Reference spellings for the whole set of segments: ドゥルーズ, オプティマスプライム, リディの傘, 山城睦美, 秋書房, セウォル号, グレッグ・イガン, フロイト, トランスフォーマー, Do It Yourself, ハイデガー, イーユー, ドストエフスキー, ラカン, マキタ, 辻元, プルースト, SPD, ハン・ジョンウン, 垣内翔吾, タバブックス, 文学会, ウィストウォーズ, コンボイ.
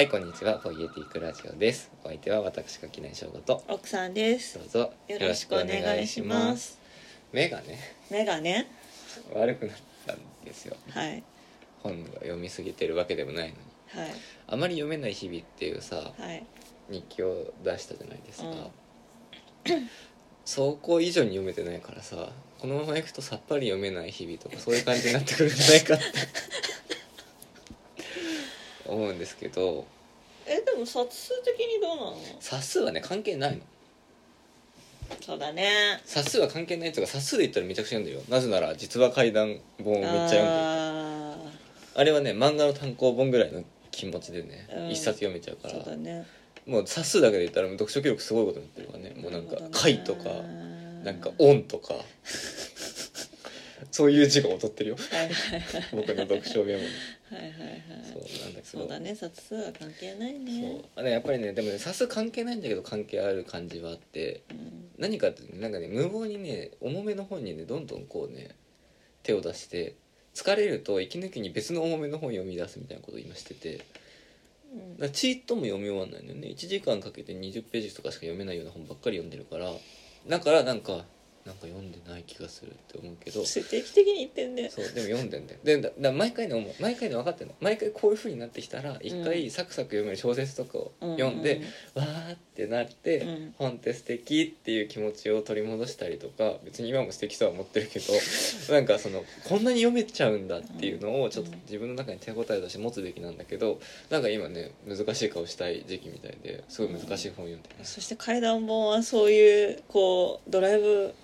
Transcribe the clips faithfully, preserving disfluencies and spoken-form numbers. はい、こんにちは。こう言えていくラジオです。お相手は私、垣内翔吾と奥さんです。どうぞよろしくお願いします。目がね目がね悪くなったんですよ。はい、本が読みすぎてるわけでもないのに、はい、あまり読めない日々っていうさ、はい、日記を出したじゃないですか、うん、走行以上に読めてないからさ、このままいくとさっぱり読めない日々とかそういう感じになってくるんじゃないかって思うんですけど、えでも冊数的にどうなの？冊数はね関係ないの。そうだね、冊数は関係ないとか、冊数で言ったらめちゃくちゃ読んでるよ。なぜなら実は怪談本をめっちゃ読んでる。 あ, あれはね漫画の単行本ぐらいの気持ちでね、うん、一冊読めちゃうから。そうだね、もう冊数だけで言ったらもう読書記録すごいことになってるからね。もうなんか怪とかなんかオンとかそういう字が劣ってるよ僕の読書メモに。はいはいはい、そうなんだけど、そうだね、冊数は関係ないね。そうやっぱりね、でもね冊数関係ないんだけど関係ある感じはあって、うん、何かってなんかね無謀にね重めの本にねどんどんこうね手を出して、疲れると息抜きに別の重めの本を読み出すみたいなことを今してて、うん、だちっとも読み終わんないのよね。いちじかんかけてにじゅっページとかしか読めないような本ばっかり読んでるから、だからなんかなんか読んでない気がするって思うけど、定期的に言ってんね。そう、でも読んでんだよ。でだだ毎回ね思う、毎回ね分かってんの。毎回こういう風になってきたら一回サクサク読める小説とかを読んで、うん、わーってなって、うん、本って素敵っていう気持ちを取り戻したりとか、別に今も素敵さは思ってるけどなんかそのこんなに読めちゃうんだっていうのをちょっと自分の中に手応えとして持つべきなんだけど、なんか今ね難しい顔したい時期みたいで、すごい難しい本読んでる、うん、そして怪談本はそういうこうドライブ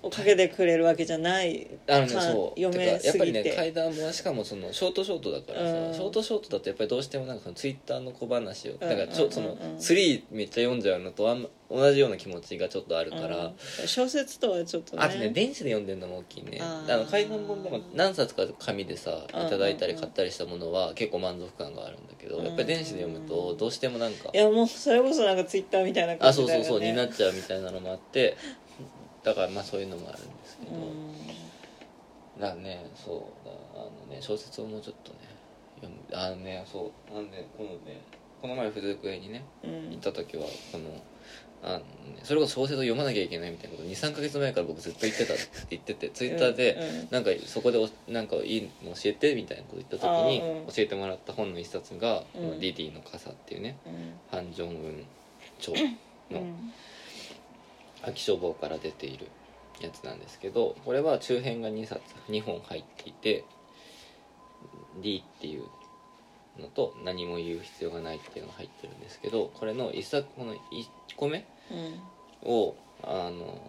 おかげでくれるわけじゃない、あの、ね、そう読めすぎて、やっぱりね怪談もしかもそのショートショートだからさ、うん、ショートショートだとやっぱりどうしてもなんかそのツイッターの小話を、うん、だからちょ、うん、そのスリーめっちゃ読んじゃうのとあん、ま、同じような気持ちがちょっとあるから、うん、小説とはちょっとね、あとね電子で読んでるのも大きいね。あの怪談本とか何冊か紙でさいただいたり買ったりしたものは結構満足感があるんだけど、うん、やっぱり電子で読むとどうしてもなんか、いやもうそれこそなんかツイッターみたいな感じだよね。あ、そうそうそうになっちゃうみたいなのもあってだからまあそういうのもあるんですけど、うん、だからねそうだ、あのね小説をもうちょっとね読む、あのねそうなんでこのねこの前付属園にね、うん、行った時はこのあの、ね、それこそ小説を読まなきゃいけないみたいなことにさんかげつまえから僕ずっと言ってたって言っててツイッターでなんかそこでおなんかいいの教えてみたいなこと言った時に教えてもらった本の一冊が、うん、リディの傘っていうね、うん、ハン・ジョンウン著の、うん、秋書房から出ているやつなんですけど、これは中編がにさつにほん入っていて、 D っていうのと何も言う必要がないっていうのが入ってるんですけど、これの いっさくこのいっこめを、うん、あの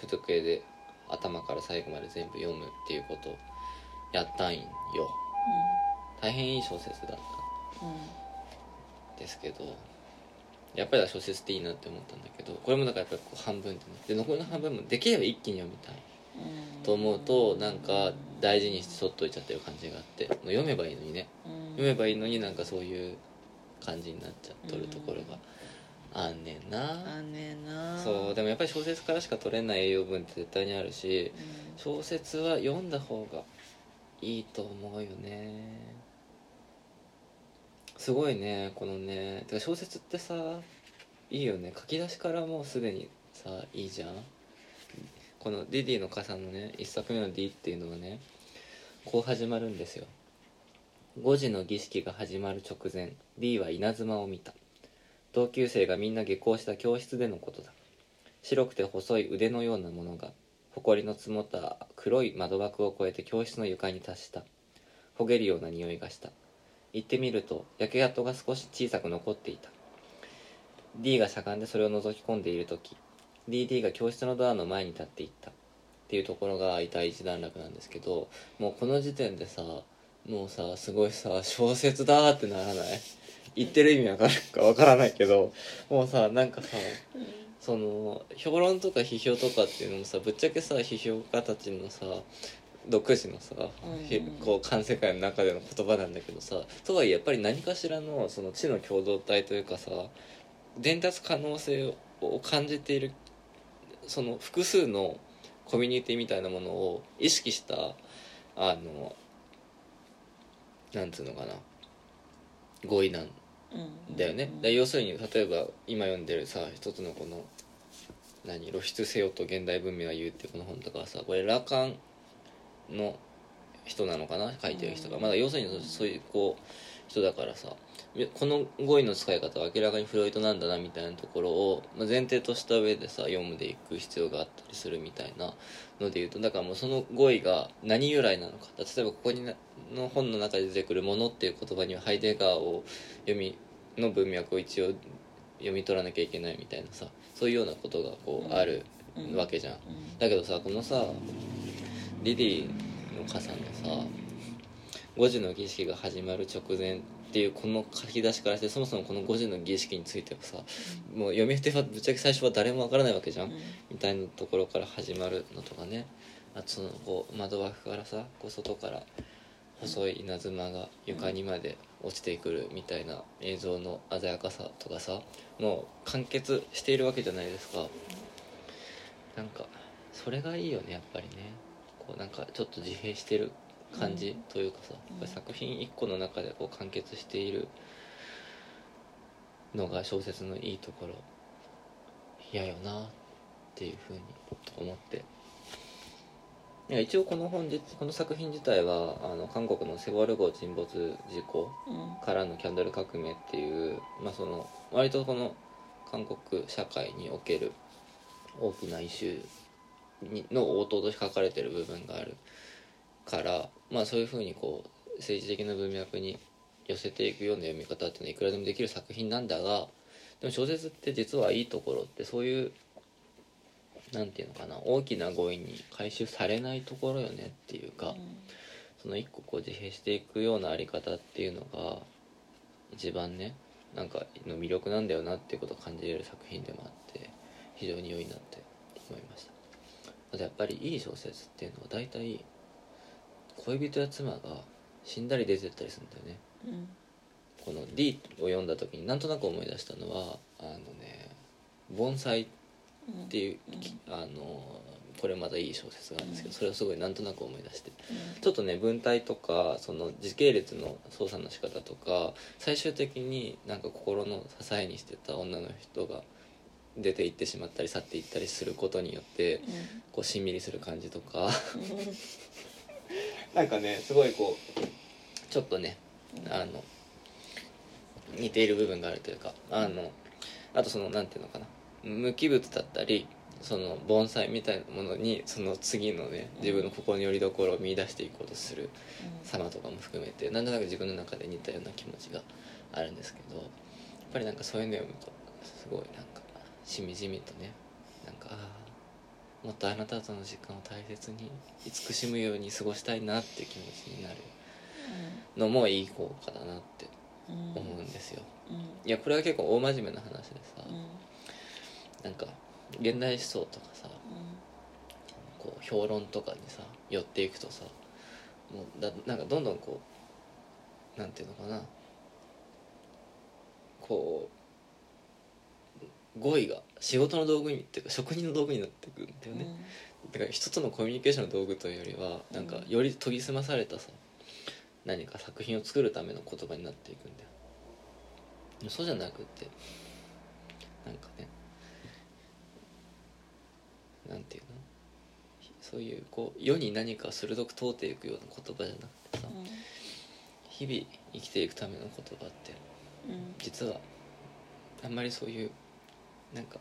付属絵で頭から最後まで全部読むっていうことをやったんよ、うん、大変いい小説だった、うん、ですけど、やっぱり小説っていいなって思ったんだけど、これもだからやっぱり半分で、ね、で残りの半分もできれば一気に読みたいと思うと、なんか大事にしてそっといちゃってる感じがあって、もう読めばいいのにね、読めばいいのになんかそういう感じになっちゃっとるところがあんねんな。あんねんな。そう、でもやっぱり小説からしか取れない栄養分って絶対にあるし、小説は読んだ方がいいと思うよね。すごいねこのね、てか小説ってさいいよね、書き出しからもうすでにさいいじゃん。このディディの傘のねいっさくめの D っていうのはねこう始まるんですよ。ごじの儀式が始まる直前、 D は稲妻を見た。同級生がみんな下校した教室でのことだ。白くて細い腕のようなものが埃の積もった黒い窓枠を越えて教室の床に達した。焦げるような匂いがした。行ってみると焼け跡が少し小さく残っていた。 D がしゃがんでそれを覗き込んでいるとき、 ディーディー が教室のドアの前に立っていったっていうところが第一段落なんですけど、もうこの時点でさもうさすごいさ小説だってならない？言ってる意味わかるかわからないけど、もうさなんかさその評論とか批評とかっていうのもさぶっちゃけさ批評家たちのさ独自のさ、うん、こう環世界の中での言葉なんだけどさ、とはいえやっぱり何かしらのその知の共同体というかさ、伝達可能性を感じているその複数のコミュニティみたいなものを意識したあのなんつうのかな合意なんだよね、うん、だ要するに例えば今読んでるさ一つのこの何露出せよと現代文明は言うってこの本とかさ、これラカンの人なのかな書いてる人が、まだ要するにそういうこう人だからさ、この語彙の使い方は明らかにフロイトなんだなみたいなところを前提とした上でさ読んでいく必要があったりするみたいなので言うと、だからもうその語彙が何由来なのか、例えばここにの本の中で出てくるものっていう言葉にはハイデガーを読みの文脈を一応読み取らなきゃいけないみたいなさ、そういうようなことがこうあるわけじゃん。だけどさこのさリディの傘のさごじの儀式が始まる直前っていうこの書き出しからして、そもそもこのごじの儀式についてはさ、うん、もう読み手はぶっちゃけ最初は誰もわからないわけじゃん、うん、みたいなところから始まるのとかね、あとそのこう窓枠からさこう外から細い稲妻が床にまで落ちてくるみたいな映像の鮮やかさとかさ、もう完結しているわけじゃないですか。なんかそれがいいよねやっぱりね、こうなんかちょっと自閉してる感じというかさ、やっぱり作品一個の中でこう完結しているのが小説のいいところ嫌よなっていうふうに思って、一応この本、この作品自体はあの韓国のセウォル号沈没事故からのキャンドル革命っていう、まあ、その割とこの韓国社会における大きなイシューの応答として書かれてる部分があるから、まあ、そういうふうにこう政治的な文脈に寄せていくような読み方っていうのはいくらでもできる作品なんだが、でも小説って実はいいところってそういうなんていうのかな、大きな語彙に回収されないところよねっていうか、うん、その一個こう自閉していくようなあり方っていうのが一番ねなんかの魅力なんだよなっていうことを感じれる作品でもあって非常に良いなって思いました。あとやっぱりいい小説っていうのは大体恋人や妻が死んだり出てったりするんだよね、うん、この D を読んだ時になんとなく思い出したのはあのね盆栽っていう、うん、あのこれまたいい小説があるんですけど、それをすごいなんとなく思い出して、うん、ちょっとね文体とかその時系列の操作の仕方とか最終的になんか心の支えにしてた女の人が出て行ってしまったり去っていったりすることによって、うん、こうしんみりする感じとか、うん、なんかねすごいこうちょっとねあの似ている部分があるというか、あのあとそのなんていうのかな、無機物だったりその盆栽みたいなものにその次のね自分の心のよりどころを見出していこうとする様とかも含めて何となく自分の中で似たような気持ちがあるんですけど、やっぱりなんかそういうの読むとすごいなんかしみじみとね、なんかもっとあなたとの時間を大切に慈しむように過ごしたいなっていう気持ちになるのもいい効果だなって思うんですよ。いやこれは結構大真面目な話でさ、なんか現代思想とかさ、うん、こう評論とかにさ寄っていくとさ、もうだなんかどんどんこうなんていうのかな、こう語彙が仕事の道具にっていうか職人の道具になってくるんだよね、うん、だから人とのコミュニケーションの道具というよりはなんかより研ぎ澄まされたさ何か作品を作るための言葉になっていくんだよ。そうじゃなくってなんかねなんていうのそういうこう世に何か鋭く問うていくような言葉じゃなくてさ、うん、日々生きていくための言葉って、うん、実はあんまりそういうなんか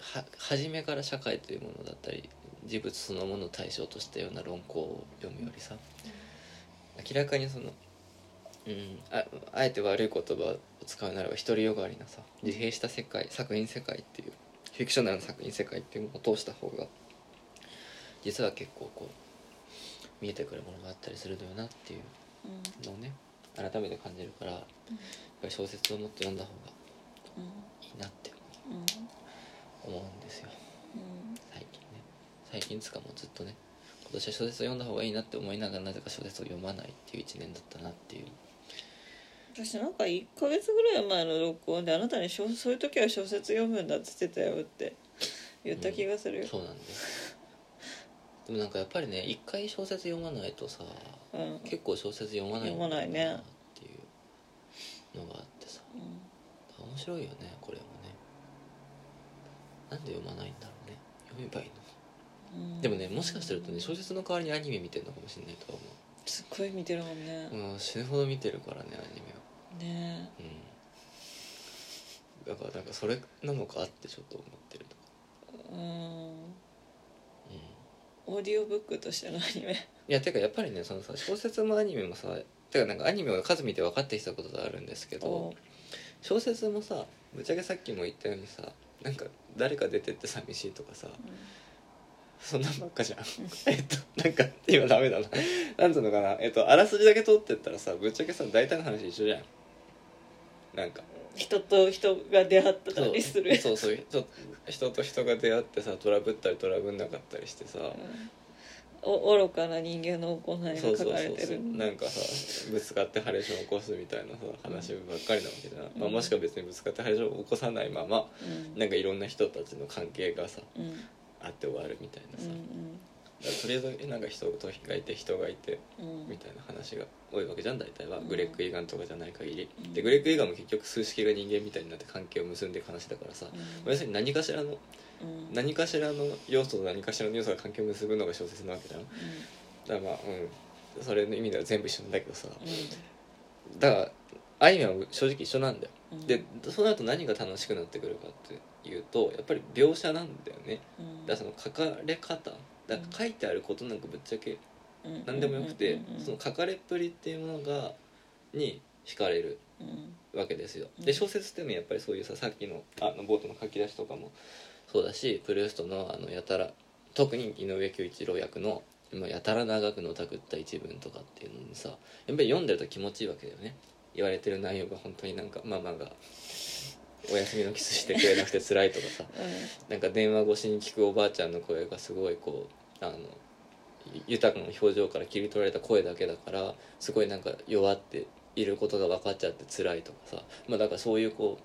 は初めから社会というものだったり事物そのものを対象としたような論考を読むよりさ、うん、明らかにその、うん、あ, あえて悪い言葉を使うならば独りよがりなさ自閉した世界作品世界っていうフィクショナルの作品世界っていうものを通した方が実は結構こう見えてくるものがあったりするのよなっていうのをね、うん、改めて感じるから、うん、やっぱり小説をもっと読んだ方がいいなって思うんですよ、うん、最近ね最近つかもうずっとね今年は小説を読んだ方がいいなって思いながらなぜか小説を読まないっていういちねんだったなっていう。私なんかいっかげつぐらい前の録音であなたにそういう時は小説読むんだって言ってたよって言った気がするよ、うん、そうなんですでもなんかやっぱりね一回小説読まないとさ、うん、結構小説読まないんだなっていうのがあってさ、うん、面白いよねこれもね。なんで読まないんだろうね、読めばいいのに、うん、でもねもしかするとね小説の代わりにアニメ見てるのかもしれないとは思う。すっごい見てるもんね、うん、死ぬほど見てるからねアニメはね、うん、だからなんかそれなのかってちょっと思ってるとか、うん、うん、オーディオブックとしてのアニメ、いやてかやっぱりねそのさ小説もアニメもさ、てかなんかアニメは数見て分かってきたことがあるんですけど、小説もさぶっちゃけさっきも言ったようにさなんか誰か出てって寂しいとかさ、うんそんなんばっかじゃんえっとなんか今ダメだななんていうのかな、えっとあらすじだけ通ってったらさぶっちゃけさ大体の話一緒じゃん。なんか人と人が出会ったりするそうそうそう人と人が出会ってさトラブったりトラブんなかったりしてさ、うん、お愚かな人間の行いが書かれてる、なんかさぶつかってハレーションを起こすみたいなさ話ばっかりなわけじゃない、うんまあ、もしくは別にぶつかってハレーションを起こさないまま、うん、なんかいろんな人たちの関係がさ、うんあって終わるみたいなさ、うんうん、だとりあえずなんか人がいて人がいてみたいな話が多いわけじゃん大体は、うん、グレッグ・イガンとかじゃない限り、うん、でグレッグ・イガンも結局数式が人間みたいになって関係を結んでいく話だからさ、うん、要するに何かしらの、うん、何かしらの要素と何かしらの要素が関係を結ぶのが小説なわけじゃん、うん、だからまあ、うん、それの意味では全部一緒なんだけどさ、うん、だからアニメは正直一緒なんだよ、うん、でその後何が楽しくなってくるかっていうとやっぱり描写なんだよね、うん、だからその書かれ方だから書いてあることなんかぶっちゃけ何でもよくて、うん、その書かれっぷりっていうものがに惹かれるわけですよ、うん、で小説っていうのはやっぱりそういうささっきのあのボートの書き出しとかもそうだしプルースト の, あのやたら特に井上久一郎役のやたら長くのたくった一文とかっていうのにさやっぱり読んでると気持ちいいわけだよね。言われてる内容が本当になんかママがお休みのキスしてくれなくて辛いとかさ、うん、なんか電話越しに聞くおばあちゃんの声がすごいこうあの豊かな表情から切り取られた声だけだからすごいなんか弱っていることが分かっちゃって辛いとかさ、まあ、だからそういうこう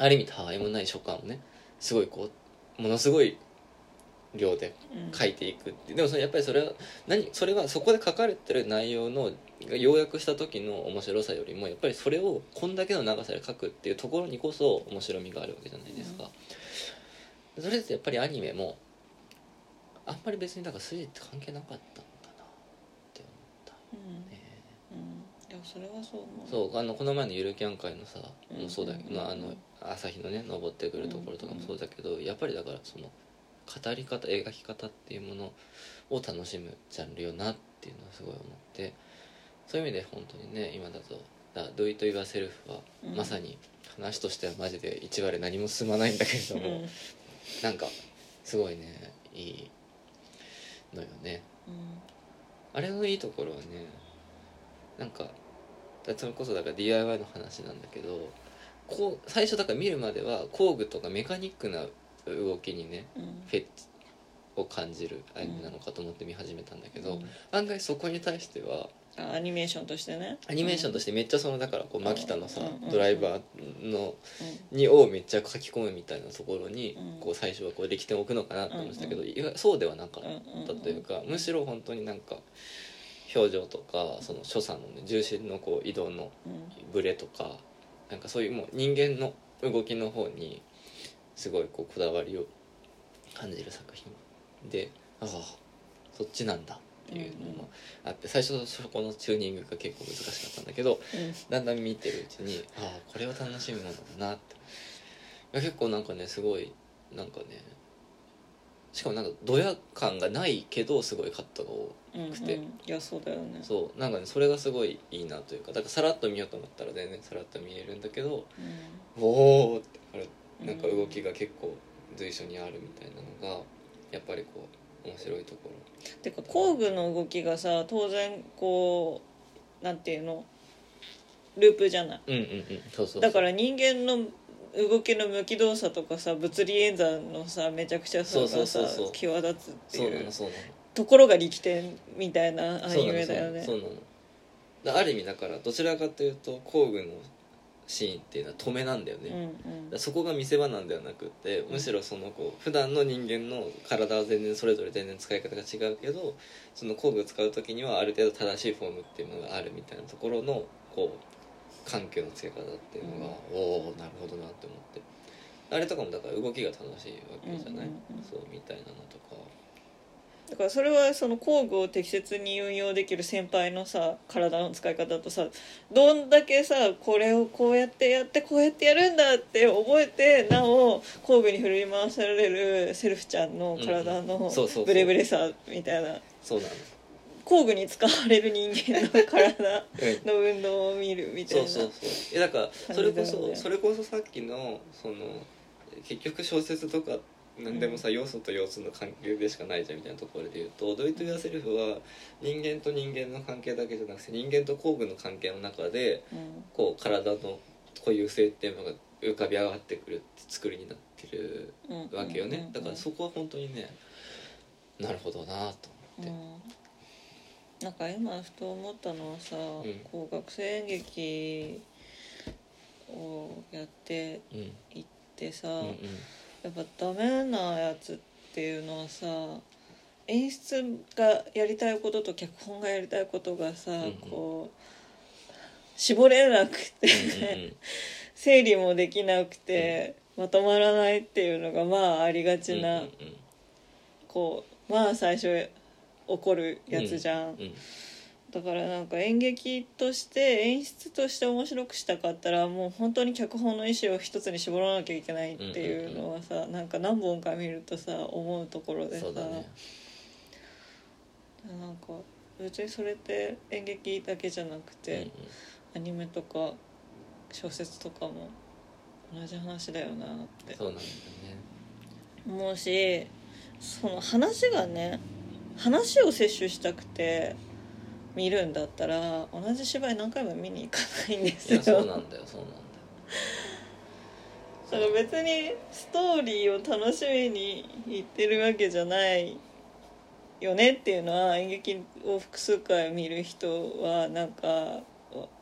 ある意味たわいもない書簡をねすごいこうものすごい量で書いていくって、うん、でもそれやっぱりそれは何それはそこで書かれてる内容の要約した時の面白さよりもやっぱりそれをこんだけの長さで書くっていうところにこそ面白みがあるわけじゃないですか、うん、それってやっぱりアニメもあんまり別にだから筋って関係なかったんだなって思ったね、うんうん、いやそれはそう思う。そうあのこの前のゆるキャン会のさ、うん、もそうだけど、うん、あの朝日のね登ってくるところとかもそうだけど、うん、やっぱりだからその語り方描き方っていうものを楽しむジャンルよなっていうのはすごい思って、そういう意味で本当にね今だと「Do It Yourself」はまさに話としてはマジでいちわで何も進まないんだけれども、うん、なんかすごいねいいのよね、うん、あれのいいところはねなんかそれこそだから ディーアイワイ の話なんだけどこう最初だから見るまでは工具とかメカニックな動きにね、うん、フェチを感じるアニメなのかと思って見始めたんだけど、うん、案外そこに対してはあアニメーションとしてねアニメーションとしてめっちゃそのだからこうマキタのさ、うん、ドライバーの、うん、にをめっちゃ書き込むみたいなところに、うん、こう最初はこう力点を置くのかなと思ってたけど、うん、そうではなかったというか、うん、むしろ本当になんか表情とかその所作の、ね、重心のこう移動のブレとか、うん、なんかそういうもう人間の動きの方にすごいこうこだわりを感じる作品で、ああそっちなんだっていうのもあって、うん、最初そこのチューニングが結構難しかったんだけど、うん、だんだん見てるうちにああこれは楽しみものだなって、いや結構なんかねすごいなんかねしかもなんかドヤ感がないけどすごいカットが多くて、うんうん、いやそうだよねそうなんかねそれがすごいいいなというか、だからさらっと見ようと思ったら全然さらっと見えるんだけど、うん、おーってあれなんか動きが結構随所にあるみたいなのがやっぱりこう面白いところてか工具の動きがさ当然こうなんていうのループじゃない、うんうんうん、そうそうそうだから人間の動きの無機動作とかさ物理演算のさめちゃくちゃさがさ際立つっていうところが力点みたいなアニメだよね。そうなのそうなのそうなのある意味だからどちらかというと工具のシーンっていうのは止めなんだよね、うんうん、そこが見せ場なんではなくって、むしろそのこう普段の人間の体は全然それぞれ全然使い方が違うけど、その工具を使う時にはある程度正しいフォームっていうものがあるみたいなところのこう緩急のつけ方っていうのが、うん、おーなるほどなって思って、あれとかもだから動きが楽しいわけじゃない、うんうんうん、そうみたいなのとかだから、それはその工具を適切に運用できる先輩のさ体の使い方とさ、どんだけさこれをこうやってやってこうやってやるんだって覚えてなお工具に振り回されるセルフちゃんの体のブレブレさみたいな、工具に使われる人間の体の運動を見るみたいな、そうそうそう、だからそれこそそれこそさっきのその結局小説とか何でもさ、うん、要素と要素の関係でしかないじゃんみたいなところで言うと、ドイツ・ユア・セルフは人間と人間の関係だけじゃなくて人間と工具の関係の中で、うん、こう体の固有性っていうのが浮かび上がってくる作りになってるわけよね、うんうんうん、だからそこは本当にね、なるほどなと思って、うん、なんか今ふと思ったのはさ、うん、こう学生演劇をやっていってさ、うんうんうん、やっぱダメなやつっていうのはさ、演出がやりたいことと脚本がやりたいことがさ、うんうん、こう絞れなくて、ね、うんうん、整理もできなくて、うん、まとまらないっていうのがまあありがちな、うんうんうん、こうまあ最初起こるやつじゃん、うんうん、だからなんか演劇として演出として面白くしたかったら、もう本当に脚本の意思を一つに絞らなきゃいけないっていうのはさ、うんうんうん、なんか何本か見るとさ思うところでさ、そうだね、なんか別にそれって演劇だけじゃなくて、うんうん、アニメとか小説とかも同じ話だよなってそうなんだよね思うし、その話がね、話を摂取したくて見るんだったら同じ芝居何回も見に行かないんですよ。いやそうなんだよそうなんだよだから別にストーリーを楽しみに行ってるわけじゃないよねっていうのは、演劇を複数回見る人はなんか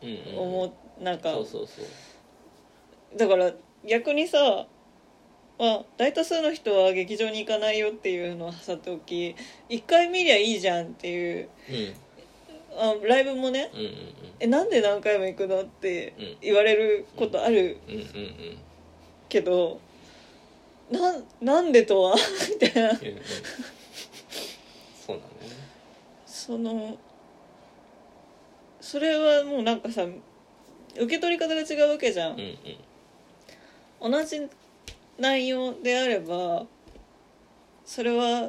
思う、なんかそうそうそう、だから逆にさ、まあ、大多数の人は劇場に行かないよっていうのを挟っておき、一回見りゃいいじゃんっていう、うん、あライブもね、うんうんうん、えなんで何回も行くのって言われることあるけど、な、なんでとはみたいな、うんうん、そうなんだよね、そのそれはもうなんかさ受け取り方が違うわけじゃん、うんうん、同じ内容であればそれは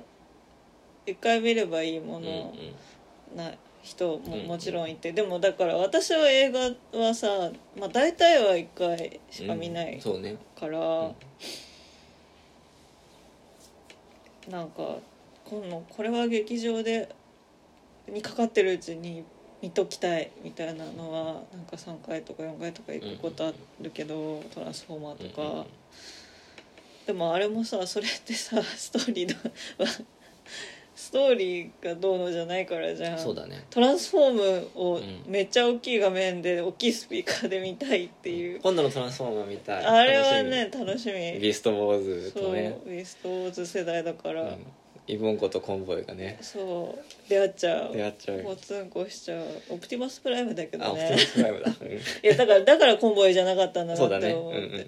一回見ればいいもの、うんうん、ない人ももちろんいて、うんうん、でもだから私は映画はさ、まあ、大体はいっかいしか見ないから、うんねうん、なんか今度これは劇場でにかかってるうちに見ときたいみたいなのはなんかさんかいとかよんかいとか行くことあるけど、うんうん、トランスフォーマーとか、うんうん、でもあれもさそれってさストーリーのストーリーがどうのじゃないからじゃん。そうだね。トランスフォームをめっちゃ大きい画面で、うん、大きいスピーカーで見たいっていう、うん、今度のトランスフォームは見たい、あれはね楽しみ、ウィストウォーズとね、ウィストウォーズ世代だから、うん、イボンコとコンボイがねそう出会っちゃう出会っちゃう、ポツンコしちゃう、オプティマスプライムだけどね、あオプティマスプライムだいやだからだからコンボイじゃなかったんだなって思って、そうだね、うんうんうん、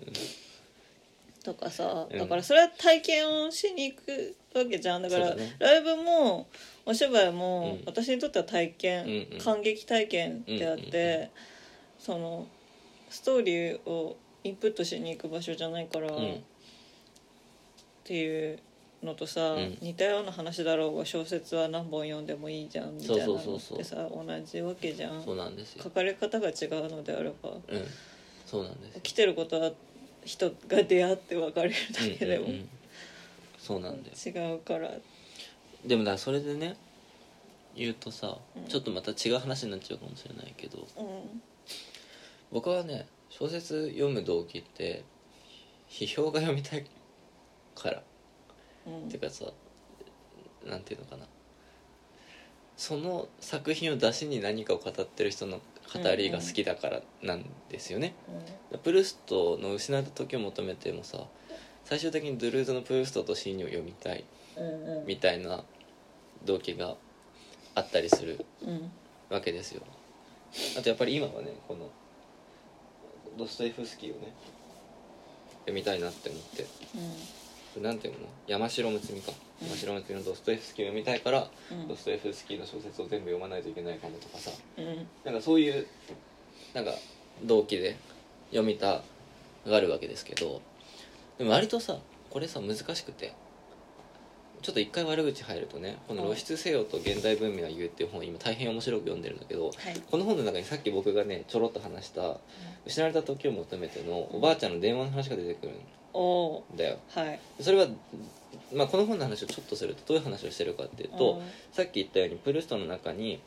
とかさ、だからそれは体験をしに行くわけじゃん、だからライブもお芝居も私にとっては体験、うん、感激体験であって、うんうん、そのストーリーをインプットしに行く場所じゃないから、うん、っていうのとさ、うん、似たような話だろうが小説は何本読んでもいいじゃんみたいなのってさ同じわけじゃん、そうなんですよ、書かれ方が違うのであれば、うん、そうなんですよ、来てることは人が出会って別れるだけでも、うんうんうん、そうなんだよ、違うから、でもだそれでね言うとさ、うん、ちょっとまた違う話になっちゃうかもしれないけど、うん、僕はね小説読む動機って批評が読みたいから、うん、てかさなんていうのかな、その作品を出しに何かを語ってる人の語りが好きだからなんですよね、うんうん、プルーストの失った時を求めてもさ、最終的にドゥルーズのプルーストとシーニを読みたいみたいな動機があったりするわけですよ。あとやっぱり今はね、このドストエフスキーをね読みたいなって思って、うん、なんていうの、山城睦美か、うん、山城睦美のドストエフスキーを読みたいから、うん、ドストエフスキーの小説を全部読まないといけないかもとかさ、うん、なんかそういうなんか動機で読みたがるわけですけど、でも割とさこれさ難しくて、ちょっと一回悪口入るとね、この露出せよと現代文明は言うっていう本、今大変面白く読んでるんだけど、はい、この本の中にさっき僕がねちょろっと話した失われた時を求めてのおばあちゃんの電話の話が出てくるんだよ、はい、それは、まあ、この本の話をちょっとするとどういう話をしてるかっていうと、さっき言ったようにプルストの中に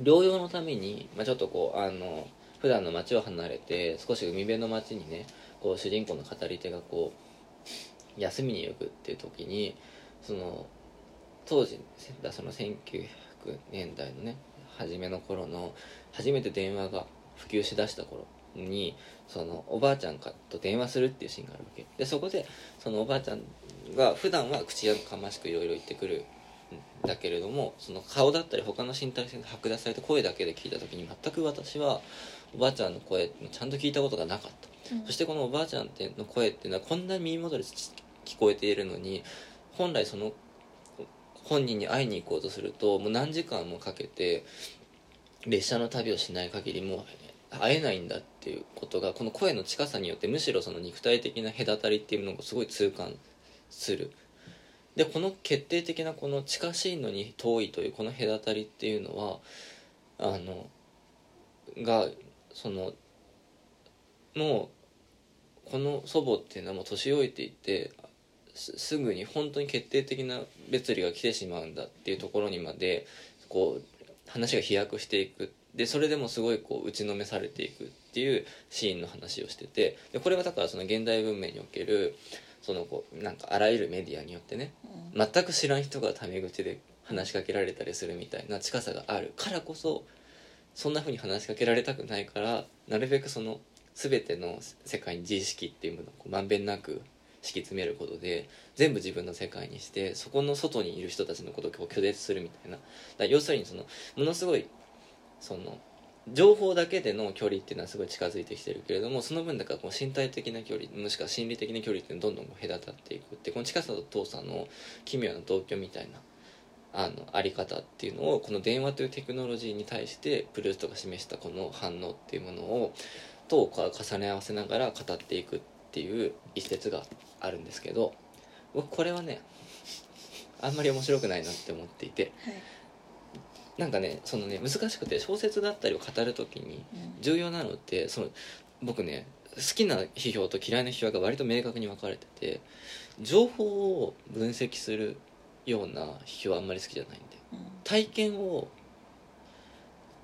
療養のために、まあ、ちょっとこうあの普段の街を離れて少し海辺の街にね、こう主人公の語り手がこう休みに行くっていう時に、その当時そのせんきゅうひゃくねんだいのね初めの頃の、初めて電話が普及しだした頃に、そのおばあちゃんと電話するっていうシーンがあるわけで、そこでそのおばあちゃんが普段は口やかましくいろいろ言ってくるんだけれども、その顔だったり他の身体性が剥奪されて声だけで聞いた時に、全く私はおばあちゃんの声ちゃんと聞いたことがなかった、うん、そしてこのおばあちゃんの声っていうのはこんなに耳元で聞こえているのに、本来その本人に会いに行こうとするともう何時間もかけて列車の旅をしない限りもう会えないんだっていうことが、この声の近さによってむしろその肉体的な隔たりっていうのをすごい痛感する。でこの決定的なこの近しいのに遠いというこの隔たりっていうのはあのがそのもうこの祖母っていうのはもう年老いていて、すぐに本当に決定的な別離が来てしまうんだっていうところにまでこう話が飛躍していく。でそれでもすごいこう打ちのめされていくっていうシーンの話をしてて、でこれはだからその現代文明におけるそのこうなんかあらゆるメディアによってね、全く知らん人がタメ口で話しかけられたりするみたいな近さがあるからこそ、そんな風に話しかけられたくないから、なるべくその全ての世界に自意識っていうものをこうまんべんなく敷き詰めることで全部自分の世界にして、そこの外にいる人たちのことを拒絶するみたいな。だから要するにそのものすごいその情報だけでの距離っていうのはすごい近づいてきてるけれども、その分だからこう身体的な距離もしくは心理的な距離っていうのはどんどん隔たっていくって、この近さと遠さの奇妙な同居みたいなあのあり方っていうのを、この電話というテクノロジーに対してプルーストが示したこの反応っていうものをと重ね合わせながら語っていくっていう一節があるんですけど、僕これはねあんまり面白くないなって思っていて、はい、なんかねそのね難しくて、小説だったりを語るときに重要なのって、うん、その僕ね好きな批評と嫌いな批評が割と明確に分かれてて、情報を分析するような批評はあんまり好きじゃないんで、うん、体験を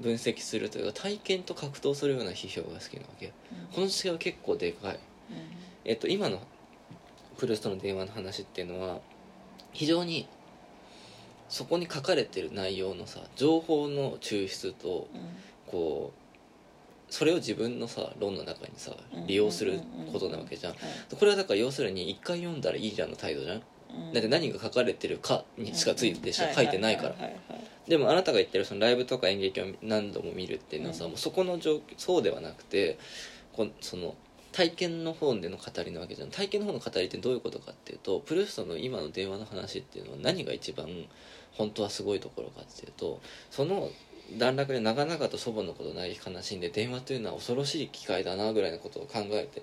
分析するというか体験と格闘するような批評が好きなわけ、うん、この違いは結構でかい、うん、えっと今のプルーストの電話の話っていうのは非常にそこに書かれてる内容のさ情報の抽出と、うん、こうそれを自分のさ論の中にさ利用することなわけじゃん、うんうんうんうん、これはだから要するに一回読んだらいいじゃんの態度じゃん、うん、だって何が書かれてるかにしかついてしか書いてないから。でもあなたが言ってるそのライブとか演劇を何度も見るっていうのはさ、うん、もうそこの状況そうではなくて、こその体験の方での語りなわけじゃん。体験の方の語りってどういうことかっていうと、プルーストの今の電話の話っていうのは何が一番本当はすごいところかっていうと、その段落で長々と祖母のことを嘆き悲しんで、電話というのは恐ろしい機会だなぐらいのことを考えて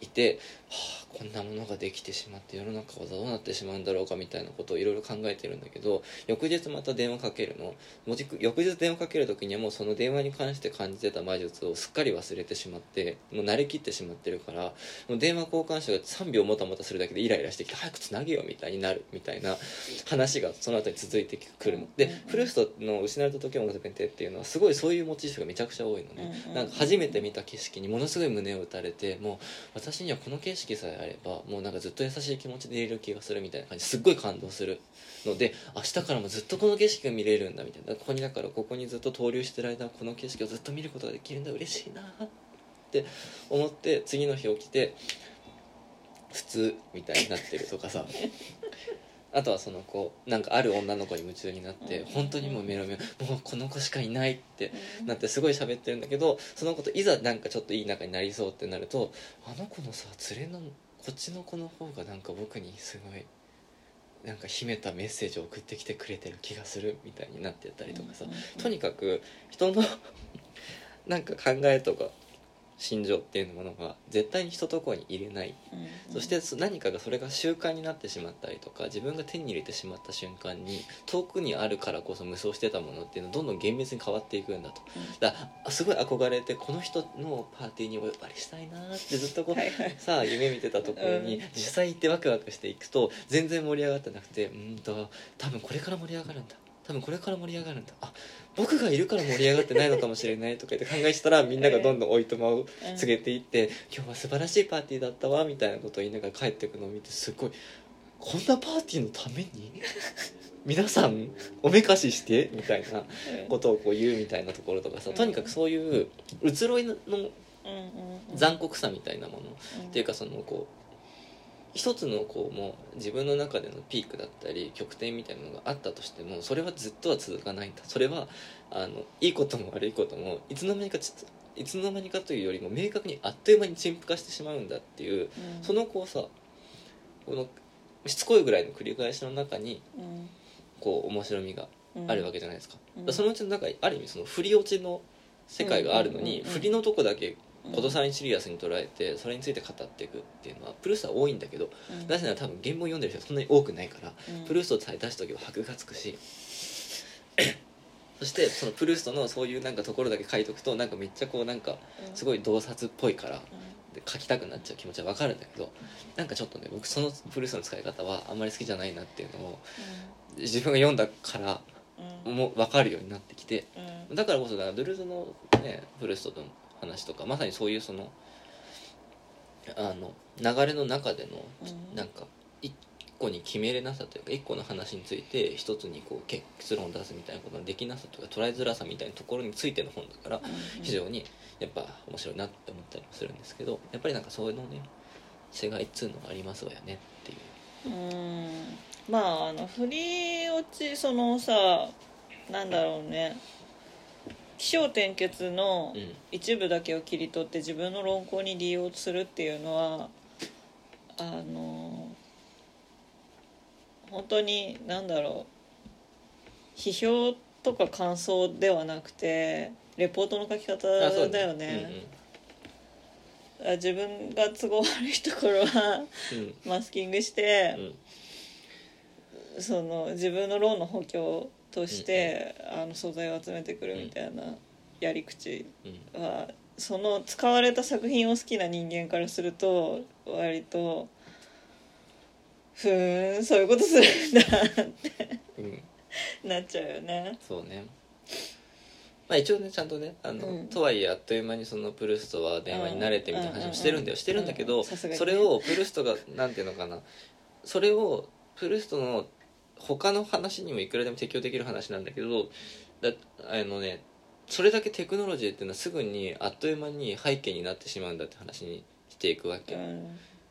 いて、はあ、こんなものができてしまって世の中はどうなってしまうんだろうかみたいなことをいろいろ考えてるんだけど、翌日また電話かけるのもう翌日電話かける時にはもうその電話に関して感じてた魔術をすっかり忘れてしまって、もう慣れきってしまってるから、もう電話交換手がさんびょうもたもたするだけでイライラしてきて早くつなげよみたいになるみたいな話がその後に続いてくるので、プルーストの失われた時を求めてっていうのはすごいそういうモチーフがめちゃくちゃ多いのね。なんか初めて見た景色にものすごい胸を打たれて、もう私私にはこの景色さえあればもうなんかずっと優しい気持ちでいる気がするみたいな感じ、すっごい感動するので、明日からもずっとこの景色が見れるんだみたいな、ここにだからここにずっと逗留してる間はこの景色をずっと見ることができるんだ、嬉しいなって思って、次の日起きて普通みたいになってるとかさあとはその子なんかある女の子に夢中になって本当にもうメロメロ、もうこの子しかいないってなってすごい喋ってるんだけど、その子といざなんかちょっといい仲になりそうってなると、あの子のさ連れのこっちの子の方がなんか僕にすごいなんか秘めたメッセージを送ってきてくれてる気がするみたいになってたりとかさ、とにかく人のなんか考えとか心情っていうものが絶対に一ところに入れない、うんうん、そして何かがそれが習慣になってしまったりとか、自分が手に入れてしまった瞬間に遠くにあるからこそ無双してたものっていうのはどんどん厳密に変わっていくんだと、うん、だからすごい憧れてこの人のパーティーにお呼ばれしたいなってずっとこうはい、はい、さあ夢見てたところに実際行ってワクワクしていくと全然盛り上がってなくて、うんと多分これから盛り上がるんだ多分これから盛り上がるんだ、あ僕がいるから盛り上がってないのかもしれないとか言って考えしたら、みんながどんどんおいとまを告げていって、えー、今日は素晴らしいパーティーだったわみたいなことを言いながら帰ってくのを見て、すごいこんなパーティーのために皆さんおめかししてみたいなことをこう言うみたいなところとかさ、とにかくそういう移ろいの残酷さみたいなものっていうか、そのこう一つのこうもう自分の中でのピークだったり極点みたいなのがあったとしても、それはずっとは続かないんだ、それはあのいいことも悪いこともいつの間にかちいつの間にかというよりも明確にあっという間に陳腐化してしまうんだっていう、うん、そのこうさこのしつこいぐらいの繰り返しの中に、うん、こう面白みがあるわけじゃないですか、うん、だそのうちの中ある意味その振り落ちの世界があるのに、うんうんうんうん、振りのとこだけことさらにシリアスに捉えてそれについて語っていくっていうのはプルーストは多いんだけど、うん、なぜなら多分原文読んでる人はそんなに多くないから、うん、プルーストを出す時は箔がつくしそしてそのプルーストのそういうなんかところだけ書いとくとなんかめっちゃこうなんかすごい洞察っぽいから、うん、で書きたくなっちゃう気持ちは分かるんだけど、なんかちょっとね僕そのプルーストの使い方はあんまり好きじゃないなっていうのを、うん、自分が読んだからもう分かるようになってきて、うん、だからこそだからドゥルーズの、ね、プルーストとの話とかまさにそういうそのあの流れの中での、うん、なんか一個に決めれなさというか一個の話について一つにこう結論を出すみたいなことのできなさとか捉えづらさみたいなところについての本だから、うん、非常にやっぱ面白いなって思ったりもするんですけど、やっぱりなんかそういうのね違いっつうのがありますわよねっていう、うーんまああの振り落ちそのさなんだろうね起承転結の一部だけを切り取って自分の論考に利用するっていうのはあの本当に何だろう批評とか感想ではなくてレポートの書き方だよね。うんうん、自分が都合悪いところはマスキングして、うんうん、その自分の論の補強として、うんうん、あの素材を集めてくるみたいなやり口は、うん、その使われた作品を好きな人間からすると割とふーんそういうことするんだって、うん、なっちゃうよね。そうね、まあ、一応ねちゃんとねあの、うん、とはいえあっという間にそのプルーストは電話に慣れてみたいな話もしてるんだよ、うん、してるんだけど、うん、それをプルーストがなんていうのかなそれをプルーストの他の話にもいくらでも適用できる話なんだけど、だあのねそれだけテクノロジーっていうのはすぐにあっという間に背景になってしまうんだって話にしていくわけ、うん、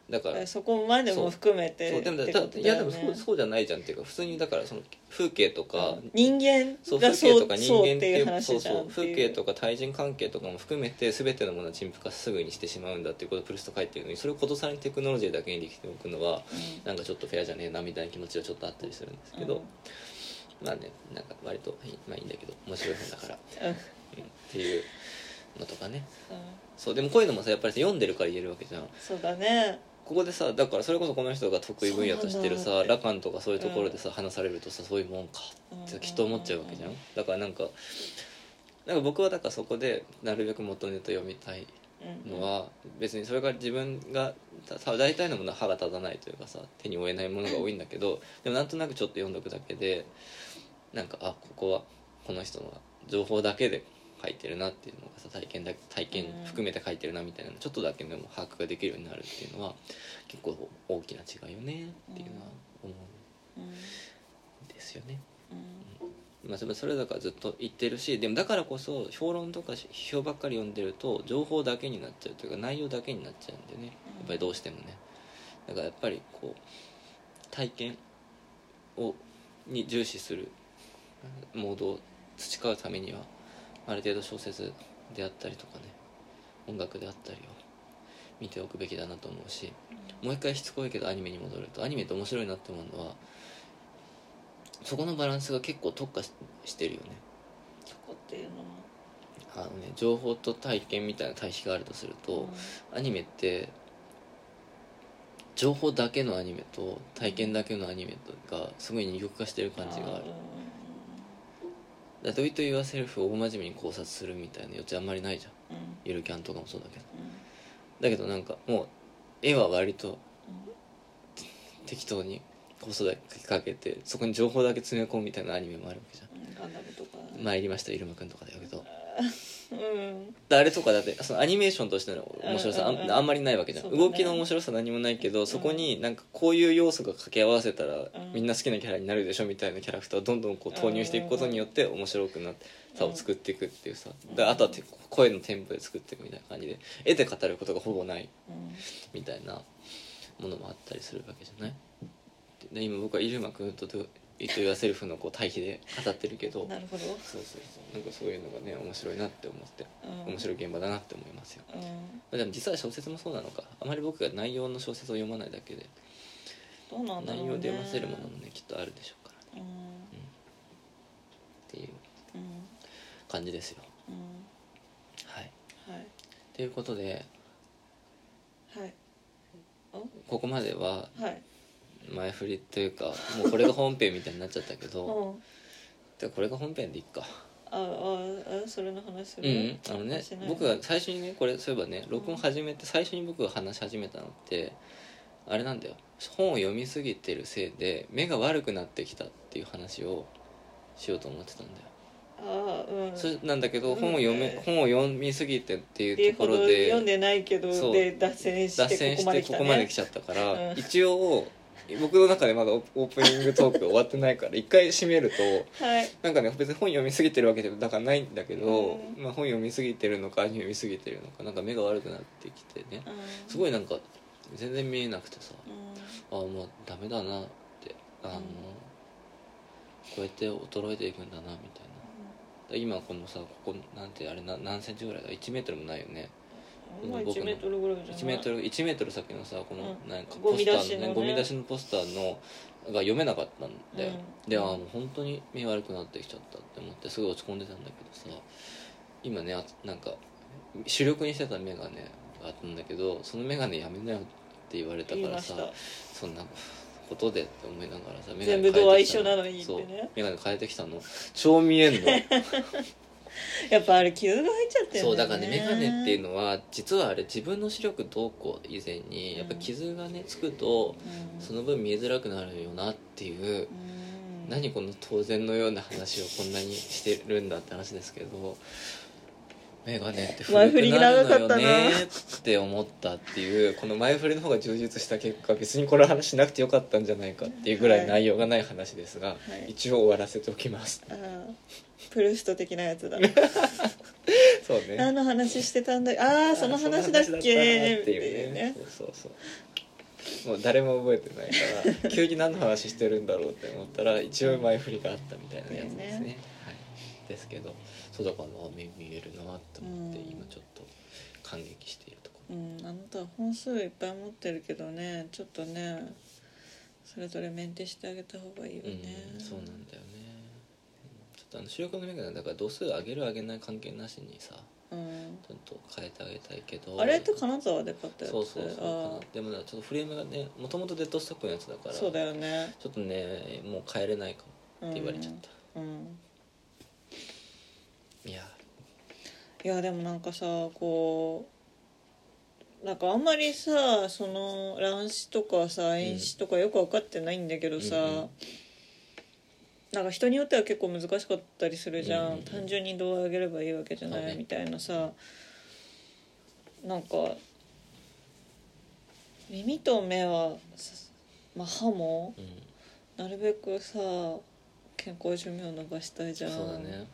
だからそこまでも含めてそうそうでもだだ、ね、いやでもそう、そうじゃないじゃんっていうか普通にだからその風景とか、うん、人間がそう風景とか人間っていう話じゃんっていう風景とか対人関係とかも含めて全てのものを陳腐化すぐにしてしまうんだっていうことをプルスト書いてるのにそれをことさらにテクノロジーだけにできておくのは、うん、なんかちょっとフェアじゃねえなみたいな気持ちはちょっとあったりするんですけど、うん、まあねなんか割と、まあ、いいんだけど面白い本だから、うん、っていうのとかね、うん、そうでもこういうのもさやっぱり読んでるから言えるわけじゃん。そうだね。ここでさだからそれこそこの人が得意分野としてるさラカンとかそういうところでさ、うん、話されるとさそういうもんかってきっと思っちゃうわけじゃん。だからなんかなんか僕はだからそこでなるべく元ネタ読みたいのは、うん、別にそれから自分が大体のものは歯が立たないというかさ手に負えないものが多いんだけどでもなんとなくちょっと読んどくだけでなんかあここはこの人の情報だけで書いてるなっていうのがさ、体験だ体験含めて書いてるなみたいなのちょっとだけでも把握ができるようになるっていうのは結構大きな違いよねっていうのは思うんですよね。まあ、それだからずっと言ってるし、でもだからこそ評論とか批評ばっかり読んでると情報だけになっちゃうというか内容だけになっちゃうんだよね、やっぱりどうしてもね。だからやっぱりこう体験をに重視するモードを培うためにはある程度小説であったりとかね、音楽であったりを見ておくべきだなと思うし、もう一回しつこいけどアニメに戻ると、アニメって面白いなって思うのはそこのバランスが結構特化 し, してるよね。そこっていうのはあの、ね、情報と体験みたいな対比があるとすると、うん、アニメって情報だけのアニメと体験だけのアニメとがすごい二極化してる感じがある。だから問いと言わせるふうを大真面目に考察するみたいな余地あんまりないじゃん、うん、ゆるキャンとかもそうだけど、うん、だけどなんかもう絵は割と、うん、適当に放送だけかけてそこに情報だけ詰め込むみたいなアニメもあるわけじゃん、うん、とか参りましたイルマくんとかだけど、うん、だあれとかだってそのアニメーションとしての面白さ あ,、うんうんうん、あんまりないわけじゃん、ね、動きの面白さ何もないけど、うん、そこになんかこういう要素が掛け合わせたら、うん、みんな好きなキャラになるでしょみたいなキャラクターをどんどんこう投入していくことによって面白くなってさを作っていくっていうさ、だあとは声のテンポで作っていくみたいな感じで絵で語ることがほぼないみたいなものもあったりするわけじゃない。で今僕はイルマ君とイト・ユア・セルフのこう対比で語ってるけどなるほど、そうそうそう、なんかそういうのがね面白いなって思って、うん、面白い現場だなって思いますよ、うん、でも実は小説もそうなのか、あまり僕が内容の小説を読まないだけでどうなんだろう、ね、内容で読ませるものもねきっとあるでしょうからね、うんうん、っていう感じですよ、うん、はい、はい、ということで、はい、ここまでは、はい、前振りというかもうこれが本編みたいになっちゃったけどでこれが本編でいっか。ああ、それの話する、うん、あのね、僕が最初にねこれそういえばね録音始めて最初に僕が話し始めたのってあれなんだよ、本を読みすぎてるせいで目が悪くなってきたっていう話をしようと思ってたんだよ。ああ、うん、それなんだけど、うん、本を読め本を読みすぎてっていうところで読んでないけどで脱線してここまで来たね、脱線してここまで来ちゃったから、うん、一応僕の中でまだオープニングトークが終わってないから一回閉めると、はい、なんかね別に本読みすぎてるわけでもだからないんだけど、まあ、本読みすぎてるのかアニメ読みすぎてるのかなんか目が悪くなってきてね、すごいなんか全然見えなくてさ、ああもうダメだなって、あの、うん、こうやって衰えていくんだなみたいな、うん、今このさここなんてあれな何センチぐらいだ、いちメートルもないよね、いちメートルぐらいじゃない、いちメートル、いちメートル先のさこのなんかポスターのねゴミ出しのポスターのが読めなかったんで、うん、であもう本当に目悪くなってきちゃったって思ってすごい落ち込んでたんだけどさ、今ねなんか主力にしてた眼鏡があったんだけどその眼鏡やめなよって言われたからさ、そんなことでって思いながらさ全部ドア一緒なのにってね、眼鏡変えてきたの超見えんのやっぱあれ傷が入っちゃってるんだよね。そうだからね、メガネっていうのは実はあれ自分の視力どうこう以前にやっぱ傷がねつくと、うん、その分見えづらくなるよなっていう、うん、何この当然のような話をこんなにしてるんだって話ですけど、メガネって古くなるのよねって思ったっていう、この前振りの方が充実した結果別にこの話しなくてよかったんじゃないかっていうぐらい内容がない話ですが、はい、一応終わらせておきます、はい、あプルスト的なやつだそうね、あの話してたんだ、ああその話だっけっていうね、そうそうそう、もう誰も覚えてないから急に何の話してるんだろうって思ったら一応前振りがあったみたいなやつですね、はい、ですけどそうだから目見えるなと思って、うん、今ちょっと感激しているところ、うん、あなたは本数いっぱい持ってるけどね、ちょっとねそれぞれメンテしてあげた方がいいよね、うん、そうなんだよね。あの主力のメガネだから度数上げる上げない関係なしにさ、うん、ちょっと変えてあげたいけど、あれって金沢で買ったやつ、そうそうそう、でもちょっとフレームがねもともとデッドストックのやつだからそうだよね、ちょっとねもう変えれないかもって言われちゃった、うんうん、いやいやでもなんかさこうなんかあんまりさその乱視とかさ遠視とかよく分かってないんだけどさ、うんうんうん、なんか人によっては結構難しかったりするじゃん、うんうん、単純にどう上げればいいわけじゃない、ね、みたいなさ、なんか耳と目は、まあ、歯も、うん、なるべくさ健康寿命を伸ばしたいじゃん。そうだね、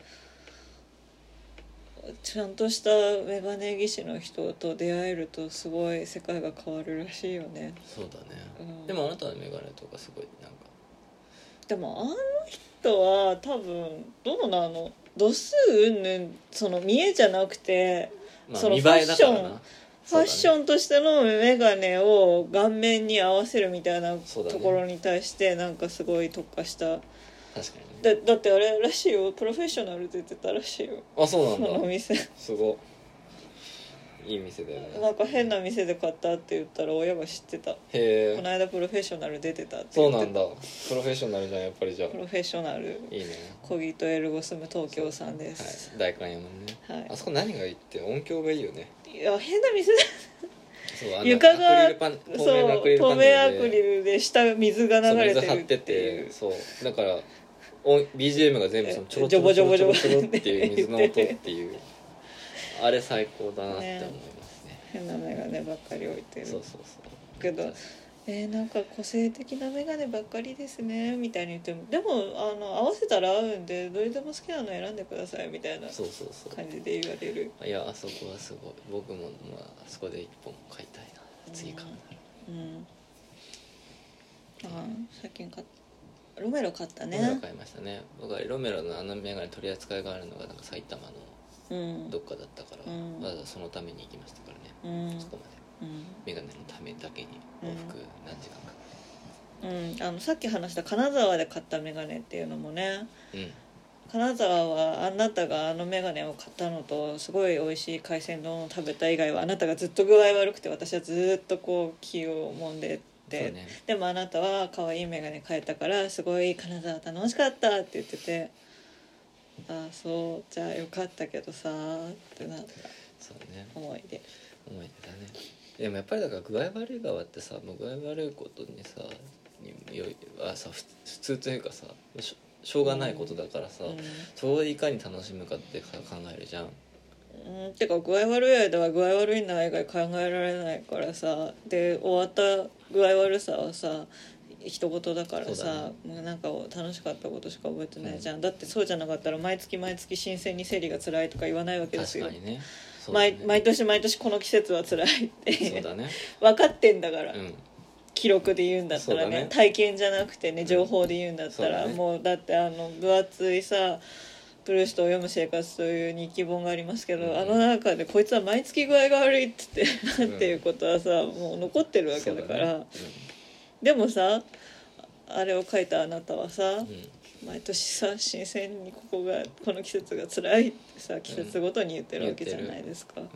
ちゃんとしたメガネ技師の人と出会えるとすごい世界が変わるらしいよね。そうだね、うん、でもあなたのメガネとかすごいなんか、でもあの人は多分どうなの度数うんぬん、その見えじゃなくて、まあ、そのファッション、見栄えだからな、ファッションとしてのメガネを顔面に合わせるみたいなところに対してなんかすごい特化した。確かにね、 だ, だってあれらしいよ、プロフェッショナルって言ってたらしいよ。あ、そうなんだ、そのお店すごいいい店だよね。なんか変な店で買ったって言ったら親が知ってた。へえ。この間プロフェッショナル出てたって言ってた。そうなんだ、プロフェッショナルじゃんやっぱり。じゃあプロフェッショナルいいね。小木とエルゴスム東京さんです。はい、大観山ね、はい、あそこ何がいいって音響がいいよね。いや変な店だそう、床が透明アクリルで下水が流れてるっていう、そうだから音 ビージーエム が全部そのちょろちょろちょろちょろちょろっていう水の音っていうあれ最高だなって思いますね。変なメガネばっかり置いてる。そうそうそうけど、えー、なんか個性的なメガネばっかりですねみたいに言っても、でもあの合わせたら合うんでどれでも好きなの選んでくださいみたいな感じで言われる。そうそうそう、いやあそこはすごい、僕も、まあ、あそこで一本買いたいな、次買うなら、うん、あ最近買ったロメロ買ったね。ロメロ買いましたね。僕はロメロのあのメガネ取り扱いがあるのがなんか埼玉のどっかだったから、うん、わざわざそのために行きましたからね、うん、そこまでメガネのためだけに往復何時間か、うんうん、あのさっき話した金沢で買ったメガネっていうのもね、うん、金沢はあなたがあのメガネを買ったのとすごい美味しい海鮮丼を食べた以外はあなたがずっと具合悪くて私はずっとこう気をもんでって、ね、でもあなたは可愛いメガネ買えたからすごい金沢楽しかったって言ってて、ああそうじゃあよかったけどさってなった思い出。そうね、思い出だね。でもやっぱりだから具合悪い側ってさ、もう具合悪いことにさ、よあさ普通というかさ、し ょ, しょうがないことだからさ、うん、それをいかに楽しむかって考えるじゃん。うん、てか具合悪い間は具合悪いな以外考えられないからさ、で終わった具合悪さはさ一言だからさ、ね、なんか楽しかったことしか覚えてないじゃん、うん、だってそうじゃなかったら毎月毎月新鮮に生理が辛いとか言わないわけですよ。確かにね、そうだね、毎, 毎年毎年この季節は辛いってそうだ、ね、分かってんだから、うん、記録で言うんだったら ね, ね体験じゃなくてね情報で言うんだったら、うん う, ね、もうだってあの分厚いさブルーストを読む生活という日記本がありますけど、うん、あの中でこいつは毎月具合が悪いっ て, って、うん、っていうことはさもう残ってるわけだから、ね、うん、でもさあれを書いたあなたはさ、うん、毎年さ新鮮にここがこの季節が辛いってさ季節ごとに言ってるわけじゃないですか、うん、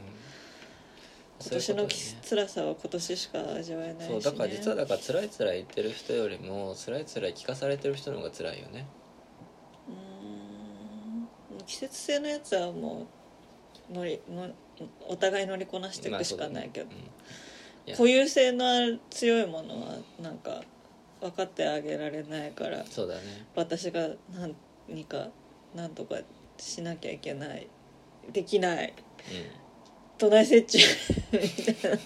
今年の辛さは今年しか味わえないし、ね、そうだから実はだから辛い辛い言ってる人よりも辛い辛い聞かされてる人の方が辛いよね。うーん、季節性のやつはもう乗りのお互い乗りこなしていくしかないけど、まあそうだね、うん、固有性の強いものはなんか分かってあげられないから、そうだね、私が何か何とかしなきゃいけないできない、うん、都内設置みたいな、うん、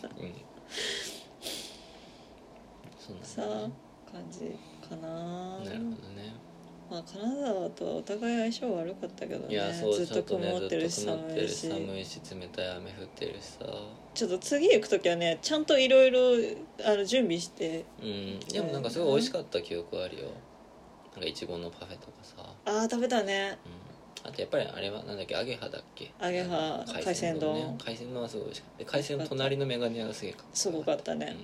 そんなさあ感じかな。なるほどね。まあ金沢とはお互い相性悪かったけどね。いやそうずっと曇ってるし、ね、寒いし、寒いし冷たい雨降ってるしさ。ちょっと次行くときはねちゃんといろいろ準備して、うん、でもなんかすごい美味しかった記憶あるよ、なんかイチゴのパフェとかさあ食べたね、うん、あとやっぱりあれはなんだっけアゲハだっけ、アゲハ海鮮丼、ね、海鮮丼はすごい美味しかった。海鮮の隣のメガネ屋がすげえかった、すごかったね、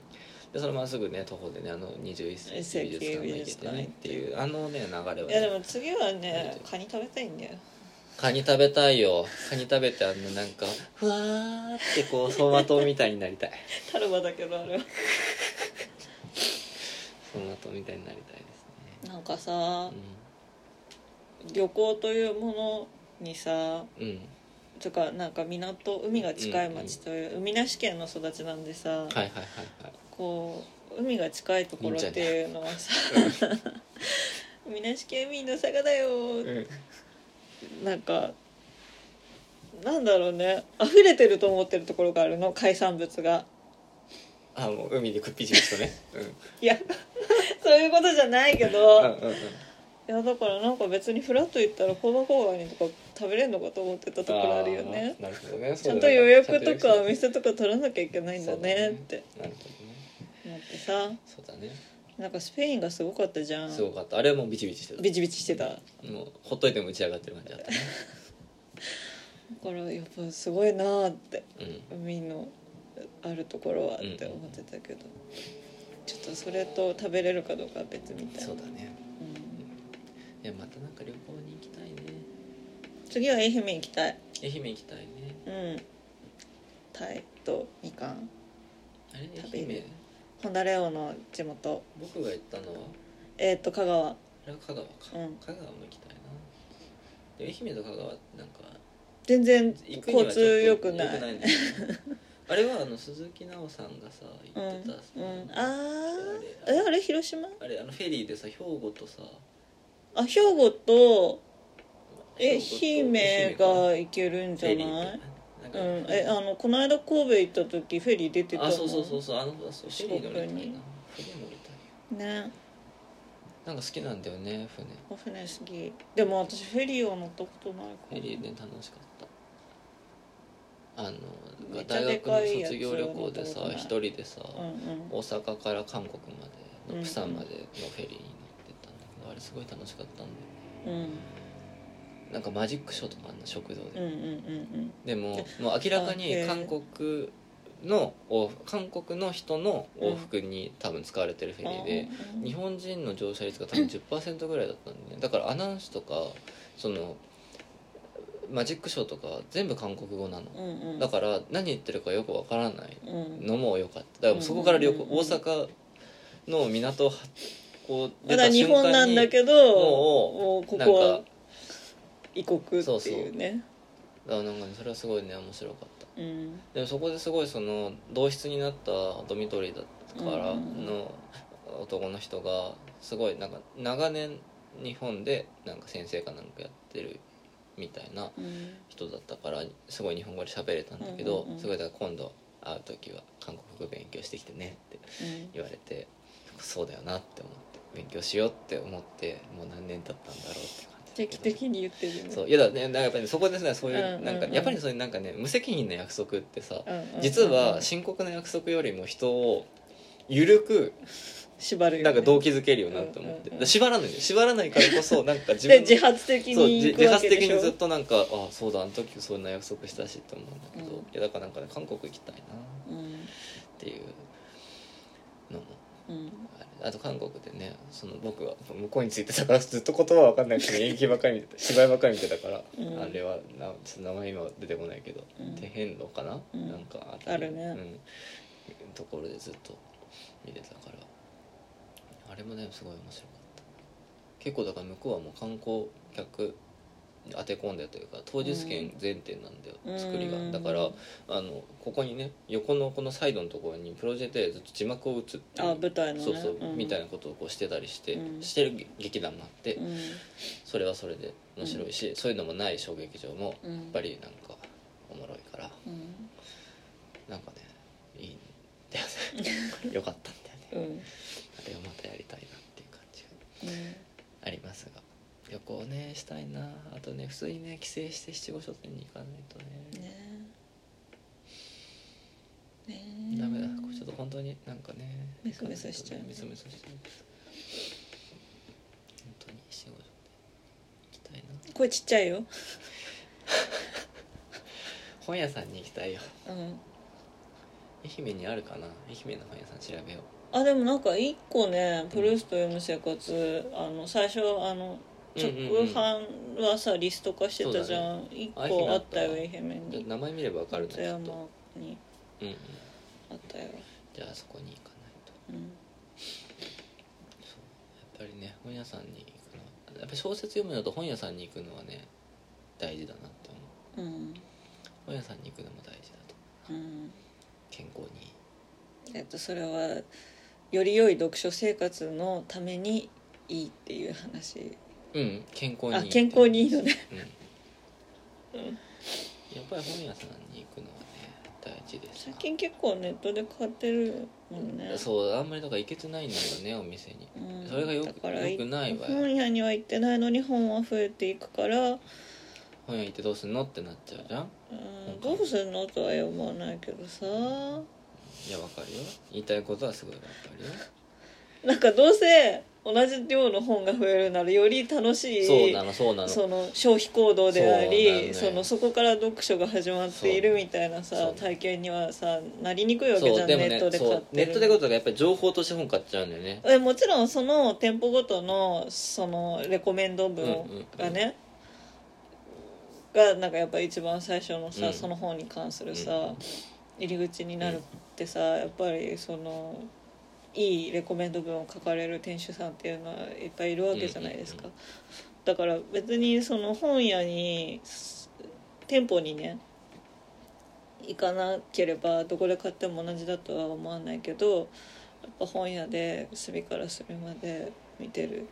うん、でそのまますぐね徒歩でねあのにじゅういっせいき美術館に行けてねっていうあのね流れは、ね、いやでも次はねカニ食べたいんだよ。カニ食べたいよ。カニ食べてあのなんかふわーってこう走馬灯みたいになりたい。タルバだけどあれは走馬灯みたいになりたいですね。なんかさ、うん、旅行というものにさ、うん、とかなんか港海が近い町という、うんうん、海なし県の育ちなんでさ、はいはいはいはい、こう海が近いところっていうのはさ。いいみなし県民の坂だよ、うん、なんかなんだろうね、溢れてると思ってるところがあるの、海産物が。あ、もう海でくっぴじる人ね、うん、いやそういうことじゃないけどうんうん、うん、いやだからなんか別にフラッと行ったら香盤笄ガニとか食べれるのかと思ってたところあるよね。なるほどね。ちゃんと予約とかお店とか取らなきゃいけないんだねってなるほどね。なってさ、そうだね、なんかスペインがすごかったじゃん。すごかった。あれはもうビチビチしてたビチビチしてた、もうほっといても打ち上がってる感じだったねだからやっぱすごいなーって、うん、海のあるところはって思ってたけど、うん、ちょっとそれと食べれるかどうかは別みたいな。そうだね、うん、いやまたなんか旅行に行きたいね。次は愛媛行きたい。愛媛行きたいね。うん、タイとみかんあれ食べる。愛媛ホンダレオの地元。僕が行ったのはえー、っと香川。あれは香川か、うん、香川も行きたいな。で愛媛と香川ってなんか全然交通良くない、 良くないんだよねあれはあの鈴木奈緒さんがさ行ってたさ、うんうん、ああれあれ広島あれあのフェリーでさ兵庫とさあ兵庫とえ愛媛が行けるんじゃない？うん、えあのこの間神戸行った時フェリー出てた。あそうそうそうそう、あのそうフェリー乗りたいな。フェリー乗りたいよね。なんか好きなんだよね船。お船好き。でも私フェリーは乗ったことないから。フェリーで楽しかった。あの大学の卒業旅行でさ一人でさ、うんうん、大阪から韓国までのプサンまでのフェリーに乗ってたんだけど、うんうん、あれすごい楽しかったんだよね。うんなんかマジックショーとかあんな食堂で、うんうんうんうん、でももう明らかに韓国の韓国の人の往復に多分使われてるフェリーで、うん、日本人の乗車率が多分 じゅっパーセント ぐらいだったんで、ね、だからアナウンスとかそのマジックショーとか全部韓国語なの、うんうん、だから何言ってるかよくわからないのも良かった。だからそこから旅行、うんうんうん、大阪の港をこう出た瞬間にまだ日本なんだけどもうここは異国っていうね。そうそうだからなんか、ね、それはすごいね面白かった、うん、でもそこですごいその同室になったドミトリーだったからの男の人がすごいなんか長年日本でなんか先生かなんかやってるみたいな人だったからすごい日本語で喋れたんだけど、うんうんうん、すごいだから今度会う時は韓国語勉強してきてねって言われて、うん、そうだよなって思って勉強しようって思ってもう何年経ったんだろうって定期的に言ってるね。そういやだね、やっぱりそこですね。そういうなんかやっぱりそういうなんかね無責任な約束ってさ、うんうんうん、実は深刻な約束よりも人を緩く縛るよ、ね、なんか動機づけるよなと思って、うんうんうん、縛らない縛らないからこそなんか自分で自発的にそう自発的にずっとなんかあそうだあの時そんな約束したしって思うんだけど、うん、いやだからなんか、ね、韓国行きたいなっていうのも。うんあと韓国でねその僕は向こうについてたからずっと言葉は分かんないけど演技ばっかり見てた芝居ばっかり見てたから、うん、あれはなちょっと名前今は出てこないけど、うん、手変動かな、うん、なんかあたりあるね、うん、ところでずっと見てたからあれもねすごい面白かった。結構だから向こうはもう観光客当て込んでというか当日券前提なんだよ、うん、作りがだからあのここにね横のこのサイドのところにプロジェクターでずっと字幕を打つっていうあ舞台のねそうそう、うん、みたいなことをこうしてたりして、うん、してる劇団もあって、うん、それはそれで面白いし、うん、そういうのもない小劇場もやっぱりなんかおもろいから、うん、なんかねいいんだよねよかったんだよね、うん、あれをまたやりたいなっていう感じがありますが。旅行ねしたいな。あとね普通にね帰省して七五書店に行かないとねねえダメだ。ちょっと本当になんかねメソメソしちゃう、ね、メソメソしちゃう本当に七五書店行きたいな。声ちっちゃいよ本屋さんに行きたいよ、うん、愛媛にあるかな。愛媛の本屋さん調べよう。あでもなんか一個ねプルースト読む生活、うん、あの最初あの直販はさ、うんうんうん、リスト化してたじゃん、ね、いっこあったよ愛媛に。名前見れば分かるんだけど山に、うんうん、あったよ。じゃあそこに行かないと、うん、そうやっぱりね本屋さんに行くのはやっぱ小説読むのと本屋さんに行くのはね大事だなって思う、うん、本屋さんに行くのも大事だと、うん、健康にえっとそれはより良い読書生活のためにいいっていう話。うん、健康にいいって。あ、健康にいいのね。うん、うん、やっぱり本屋さんに行くのはね大事です。最近結構ネットで買ってるもんね。そう、あんまりだから行けてないんだよねお店に、うん。それがよく、よくないわ。本屋には行ってないのに本は増えていくから。本屋行ってどうすんのってなっちゃうじゃん。うん、どうすんのとは読まないけどさ。いやわかるよ。言いたいことはすごいわかるよ。なんかどうせ同じ量の本が増えるならより楽しい、そうなのそうなの、その消費行動であり、 そ,、ね、そ, のそこから読書が始まっているみたいなさ体験にはさなりにくいわけじゃん、ね、ネットで買ってるネットで買うとかやっぱり情報として本買っちゃうんだよね。えもちろんその店舗ごと の, そのレコメンド文がね、うんうんうん、がなんかやっぱ一番最初のさ、うん、その本に関するさ、うん、入り口になるってさ、うん、やっぱりそのいいレコメンド文を書かれる店主さんっていうのはいっぱいいるわけじゃないですか、うんうんうん、だから別にその本屋に店舗にね行かなければどこで買っても同じだとは思わないけど、やっぱ本屋で隅から隅まで見てる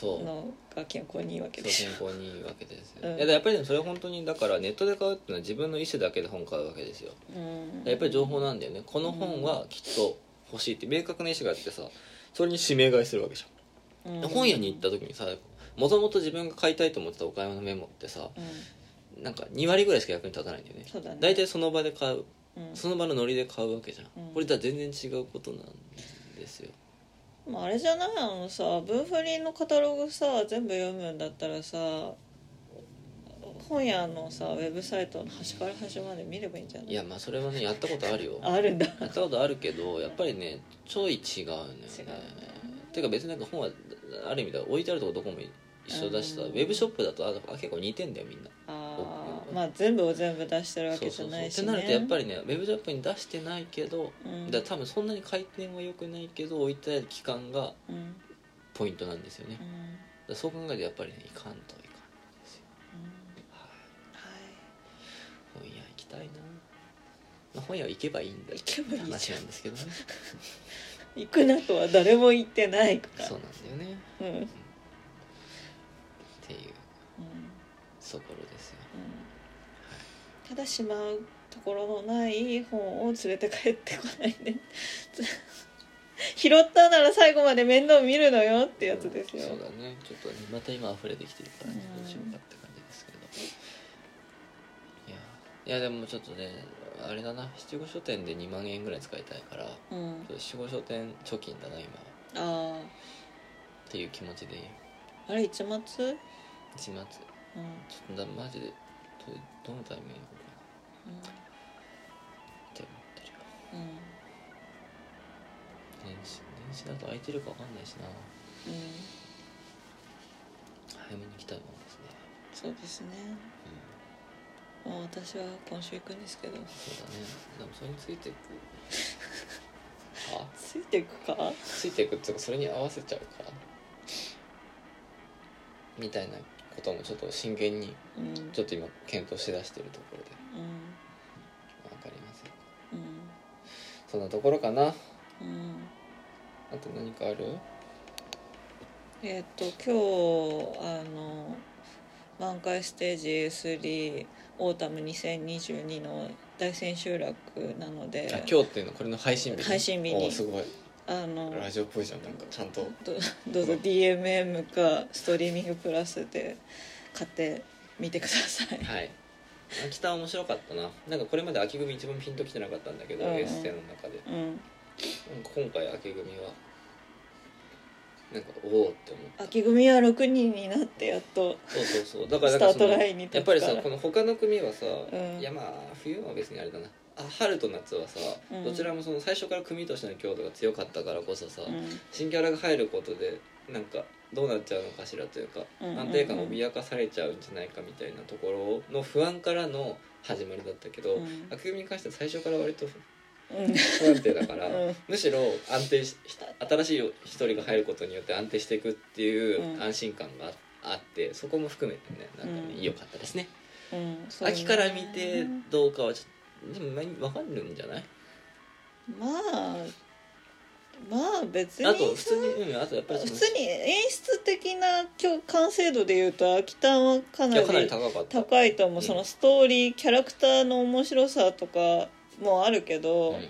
のが健康にいいわけですよ。そう健康にいいわけですよ、うん、いややっぱりそれ本当にだからネットで買うっていうのは自分の意思だけで本買うわけですよ、うん、やっぱり情報なんだよね。この本はきっと、うん欲しいって明確な意思があってさ、それに指名買いするわけじゃん、うん、本屋に行った時にさ、もともと自分が買いたいと思ってたお買い物メモってさ、うん、なんかに割ぐらいしか役に立たないんだよね。そうだね。大体その場で買う、うん、その場のノリで買うわけじゃん、うん、これとは全然違うことなんですよ。まあ、あれじゃない、あのさ文振りのカタログさ全部読むんだったらさ本屋のさウェブサイトの端から端まで見ればいいんじゃない？いやまあそれはねやったことあるよ。あるんだ。やったことあるけどやっぱりねちょい違うんだよね。違うね。てか別になんか本はある意味では置いてあるとこどこも一緒だしさ、ウェブショップだとあ結構似てんだよみんな。ああまあ全部を全部出してるわけじゃないしね。そうそうそう。ってなるとやっぱりねウェブショップに出してないけど、うん、だから多分そんなに回転は良くないけど置いてある期間がポイントなんですよね。うん、だからそう考えてやっぱりねいかんといかん。たいな、まあ、本屋は行けばいいんだって話なんですけどね。行くなとは誰も言ってないから。そうなんだよね、うんうん、っていうところですよ、うんはい、ただしまうところのない本を連れて帰ってこないで拾ったなら最後まで面倒見るのよってやつですよ、うん、そうだね。ちょっと、ね、また今溢れてきてるからね、うん、どうしようかって感じですけど、いやでもちょっとねあれだな、七五書店でにまんえんぐらい使いたいから、うん、七五書店貯金だな今は。ああっていう気持ちでいい。あれ一末？一末、うん、ちょっとマジで ど, どのタイミングかな、うん、って思ってるよ、うん、年始、年始だと空いてるか分かんないしな、うん、早めに来たいもんですね。そうですね、うん私は今週行くんですけど。そうだね。でもそれについていくかついていくかついていくっていうかそれに合わせちゃうかみたいなこともちょっと真剣に、うん、ちょっと今検討しだしてるところで、うん、わかりませんか、うん、そんなところかな、うん、あと何かある？えー、っと今日あの満開ステージ スリーオータムにせんにじゅうにの大千秋楽なので、あ今日っていうのこれの配信日に配信日におすごいあのラジオっぽいじゃん、なんかちゃんと ど, どうぞ ディーエムエム かストリーミングプラスで買ってみてください。はい、秋田面白かったな。なんかこれまで秋組一番ピンときてなかったんだけど、うん、エステの中で、うん、今回秋組はなんかおおって思った。秋組はろくにんになってやっとそうそうそうだからスタートラインに立つから。やっぱりさこの他の組はさ、うん、いやまあ冬は別にあれだな、あ春と夏はさ、うん、どちらもその最初から組としての強度が強かったからこそさ、うん、新キャラが入ることでなんかどうなっちゃうのかしらというか、うんうんうん、安定感を脅かされちゃうんじゃないかみたいなところの不安からの始まりだったけど、うん、秋組に関しては最初から割と不安定だから、うん、むしろ安定し新しい一人が入ることによって安定していくっていう安心感があって、うん、そこも含めてねなんかね、うん、良かったですね、うん、そうね。秋から見てどうかはちょっとでも分かるんじゃない？まあまあ別にあと普通に、うん、あとやっぱり普通に演出的な完成度でいうと秋田はかなり高いと思う、うん、そのストーリーキャラクターの面白さとかもあるけど、うん、普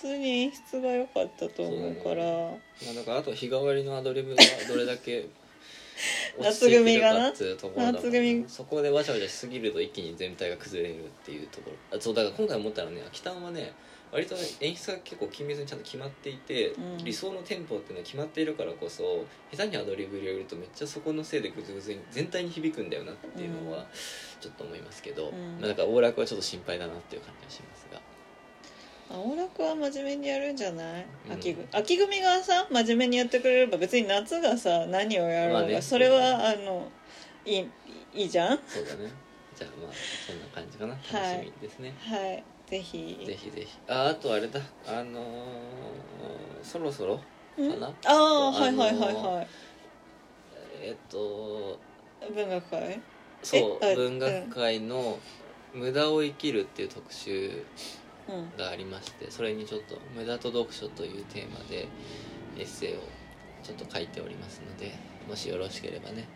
通に演出が良かったと思うから、ね、まあ、だからあと日替わりのアドリブがどれだけ落ち着いてるかっていうところだもん、ね、夏組がな、そこでわしゃわしゃしすぎると一気に全体が崩れるっていうところ。あ、そうだから今回思ったらね、秋田はね割と演出が結構緊密にちゃんと決まっていて、うん、理想のテンポっていうのは決まっているからこそ下手にアドリブ入れるとめっちゃそこのせいでグズグズに全体に響くんだよなっていうのはちょっと思いますけど、うん、まあ、だから大楽はちょっと心配だなっていう感じがしますが、青楽は真面目にやるんじゃない、うん、秋, 秋組がさ真面目にやってくれれば別に夏がさ何をやろうが、まあね、それは、ね、あの い, い, いいじゃん。そうだね、じゃあまあそんな感じかな、楽しみですね、はい、はい、ぜひぜひぜひ。 あ, あとあれだあのー、そろそろかな、ああ、あのー、はいはいはいはい、えー、っと文学会、そう文学会の無駄を生きるっていう特集がありまして、それにちょっと無駄と読書というテーマでエッセイをちょっと書いておりますので、もしよろしければね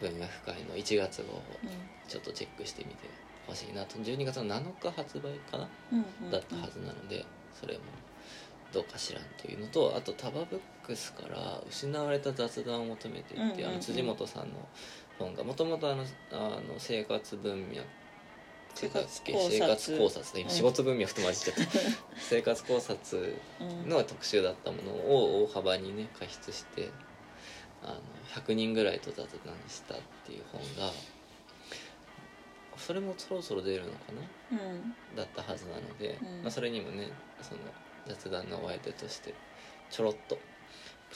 文学会のいちがつ号をちょっとチェックしてみてほしいなと。じゅうにがつのなのか発売かな、うんうんうん、だったはずなのでそれもどうかしらんというのと、あとタバブックスから失われた雑談を求めていて、うんうんうん、あの辻元さんの本がもともとあの生活文脈生活考察、今仕事分野太まりちゃった、うん、生活考察の特集だったものを大幅にね加筆してあのひゃくにんぐらいと雑談したっていう本が、それもそろそろ出るのかな、うん、だったはずなので、うん、まあ、それにもねその雑談のお相手としてちょろっと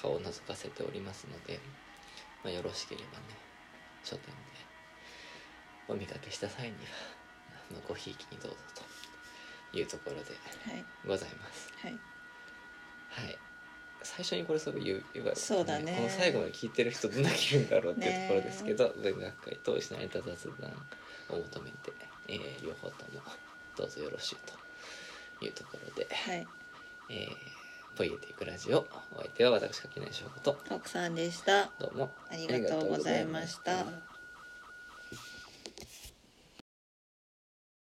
顔を覗かせておりますので、まあ、よろしければね書店でお見かけした際にはごひいきにどうぞというところでございます、はいはいはい、最初にこれすごい言えば、そうだね、この最後まで聞いてる人どんな気分だろうっていうところですけど、ね、文学会と失われた雑談を求めて、えー、両方ともどうぞよろしいというところで、はい、えー、ポイエティクラジオ、お相手は私柿内翔子と奥さんでした。どうもありがとうございました。